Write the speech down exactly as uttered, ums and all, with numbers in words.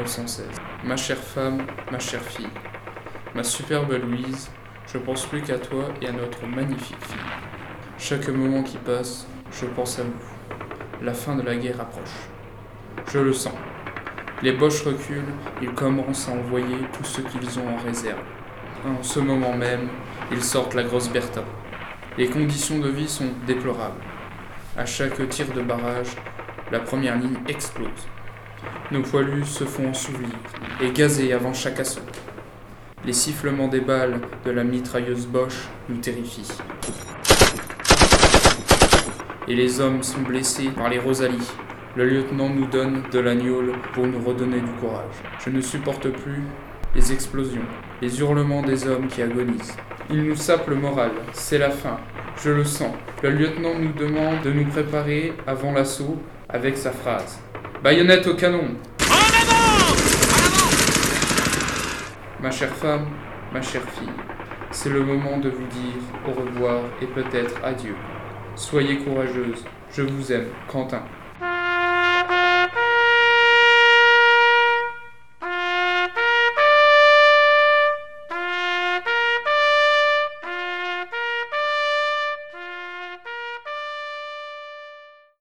mille neuf cent seize. Ma chère femme, ma chère fille, ma superbe Louise, je pense plus qu'à toi et à notre magnifique fille. Chaque moment qui passe, je pense à vous. La fin de la guerre approche. Je le sens. Les Boches reculent, ils commencent à envoyer tout ce qu'ils ont en réserve. En ce moment même, ils sortent la grosse Bertha. Les conditions de vie sont déplorables. À chaque tir de barrage, la première ligne explose. Nos poilus se font ensevelir et gazer avant chaque assaut. Les sifflements des balles de la mitrailleuse Bosch nous terrifient. Et les hommes sont blessés par les Rosalie. Le lieutenant nous donne de la gnôle pour nous redonner du courage. Je ne supporte plus les explosions, les hurlements des hommes qui agonisent. Ils nous sapent le moral, c'est la fin, je le sens. Le lieutenant nous demande de nous préparer avant l'assaut avec sa phrase. Baïonnette au canon! En avant! En avant! Ma chère femme, ma chère fille, c'est le moment de vous dire au revoir et peut-être adieu. Soyez courageuse, je vous aime, Quentin.